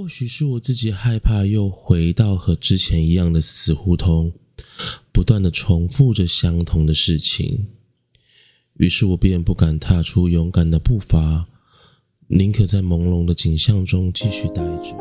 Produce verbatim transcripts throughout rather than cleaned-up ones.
或许是我自己害怕又回到和之前一样的死胡同，不断的重复着相同的事情，于是我便不敢踏出勇敢的步伐，宁可在朦胧的景象中继续待着。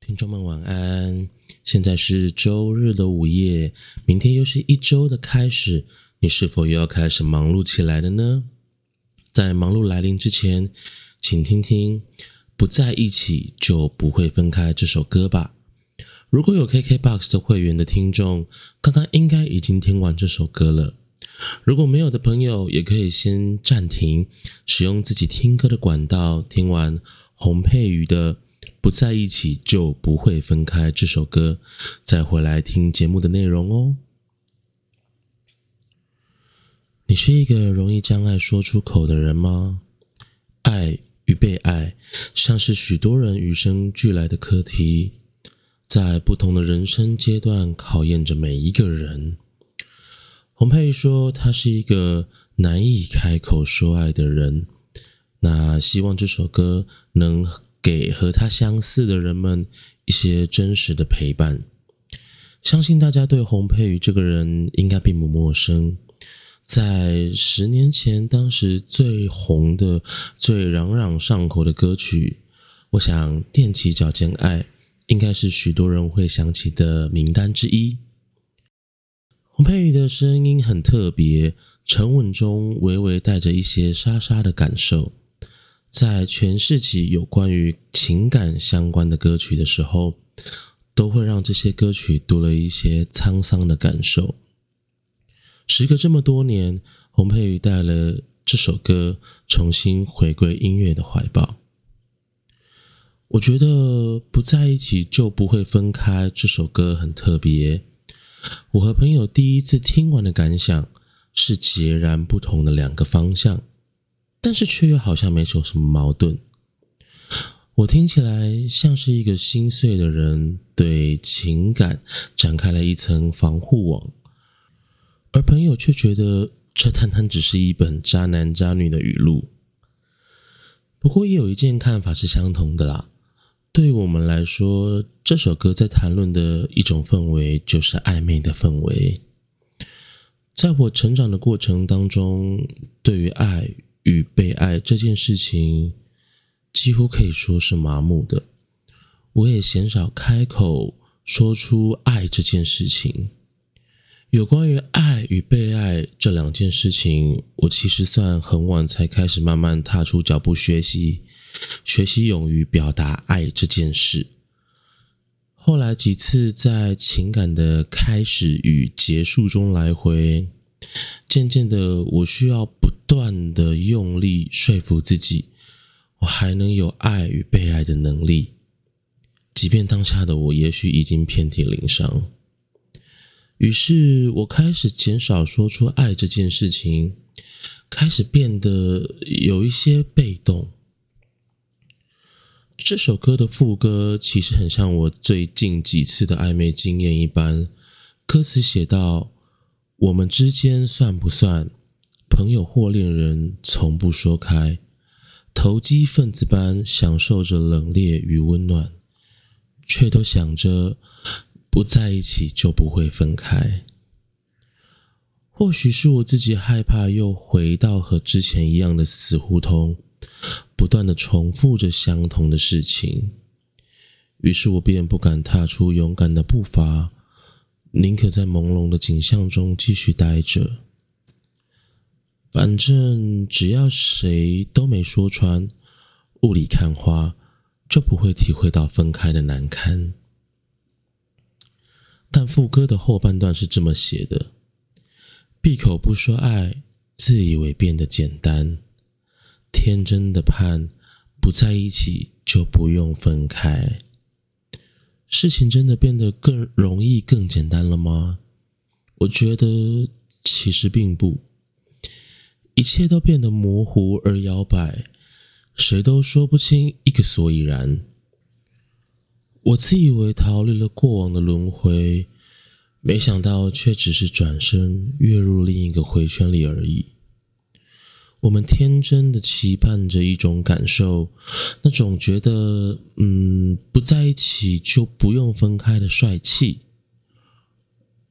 听众们晚安，现在是周日的午夜，明天又是一周的开始，你是否又要开始忙碌起来了呢？在忙碌来临之前，请听听不在一起就不会分开这首歌吧。如果有 K K B O X 的会员的听众，刚刚应该已经听完这首歌了，如果没有的朋友也可以先暂停，使用自己听歌的管道听完洪佩瑜的不在一起就不会分开这首歌，再回来听节目的内容哦。你是一个容易将爱说出口的人吗？爱与被爱像是许多人与生俱来的课题，在不同的人生阶段考验着每一个人。洪佩瑜说他是一个难以开口说爱的人，那希望这首歌能给和他相似的人们一些真实的陪伴。相信大家对洪佩瑜这个人应该并不陌生，在十年前当时最红的最朗朗上口的歌曲，我想踮起脚尖爱应该是许多人会想起的名单之一。洪佩瑜的声音很特别，沉稳中微微带着一些沙沙的感受，在诠释起有关于情感相关的歌曲的时候，都会让这些歌曲多了一些沧桑的感受。时隔这么多年，洪佩瑜带了这首歌重新回归音乐的怀抱。我觉得不在一起就不会分开这首歌很特别，我和朋友第一次听完的感想是截然不同的两个方向，但是却又好像没有什么矛盾。我听起来像是一个心碎的人对情感展开了一层防护网，而朋友却觉得这单单只是一本渣男渣女的语录。不过也有一件看法是相同的啦，对我们来说，这首歌在谈论的一种氛围就是暧昧的氛围。在我成长的过程当中，对于爱与被爱这件事情几乎可以说是麻木的，我也鲜少开口说出爱这件事情。有关于爱与被爱这两件事情，我其实算很晚才开始慢慢踏出脚步学习学习勇于表达爱这件事。后来几次在情感的开始与结束中来回，渐渐的我需要不断的用力说服自己，我还能有爱与被爱的能力，即便当下的我也许已经遍体鳞伤。于是我开始减少说出爱这件事情，开始变得有一些被动。这首歌的副歌其实很像我最近几次的暧昧经验一般，歌词写到，我们之间算不算朋友或恋人，从不说开，投机分子般享受着冷冽与温暖，却都想着不在一起就不会分开。或许是我自己害怕又回到和之前一样的死胡同，不断的重复着相同的事情，于是我便不敢踏出勇敢的步伐，宁可在朦胧的景象中继续待着。反正只要谁都没说穿，雾里看花，就不会体会到分开的难堪。但副歌的后半段是这么写的，闭口不说爱，自以为变得简单，天真的盼不在一起就不用分开。事情真的变得更容易更简单了吗？我觉得其实并不，一切都变得模糊而摇摆，谁都说不清一个所以然。我自以为逃离了过往的轮回，没想到却只是转身跃入另一个回圈里而已。我们天真的期盼着一种感受，那种觉得嗯不在一起就不用分开的帅气。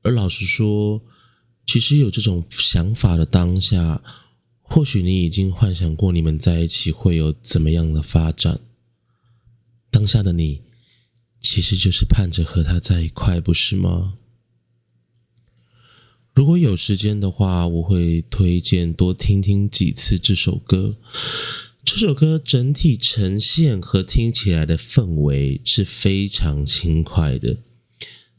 而老实说，其实有这种想法的当下，或许你已经幻想过你们在一起会有怎么样的发展。当下的你其实就是盼着和他在一块，不是吗？如果有时间的话，我会推荐多听听几次这首歌。这首歌整体呈现和听起来的氛围是非常轻快的，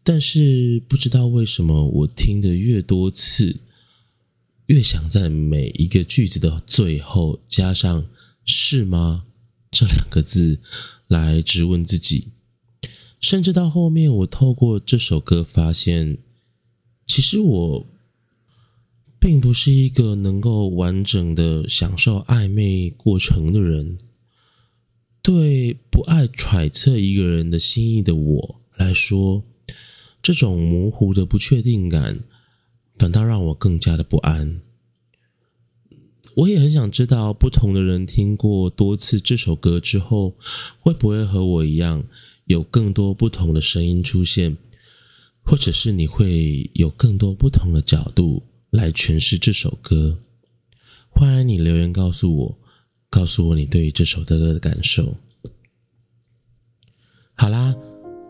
但是不知道为什么，我听得越多次，越想在每一个句子的最后加上“是吗”这两个字来质问自己。甚至到后面，我透过这首歌发现，其实我并不是一个能够完整的享受暧昧过程的人。对不爱揣测一个人的心意的我来说，这种模糊的不确定感反倒让我更加的不安。我也很想知道，不同的人听过多次这首歌之后，会不会和我一样有更多不同的声音出现，或者是你会有更多不同的角度来诠释这首歌。欢迎你留言告诉我，告诉我你对于这首歌的感受。好啦，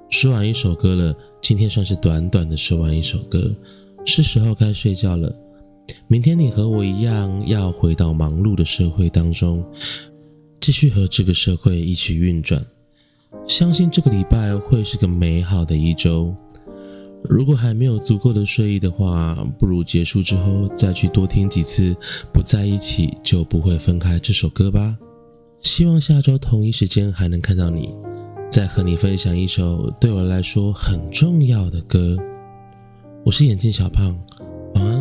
说完一首歌了，今天算是短短的说完一首歌，是时候该睡觉了。明天你和我一样要回到忙碌的社会当中，继续和这个社会一起运转。相信这个礼拜会是个美好的一周。如果还没有足够的睡意的话，不如结束之后再去多听几次不在一起就不会分开这首歌吧。希望下周同一时间还能看到你，再和你分享一首对我来说很重要的歌。我是眼镜小胖，晚安。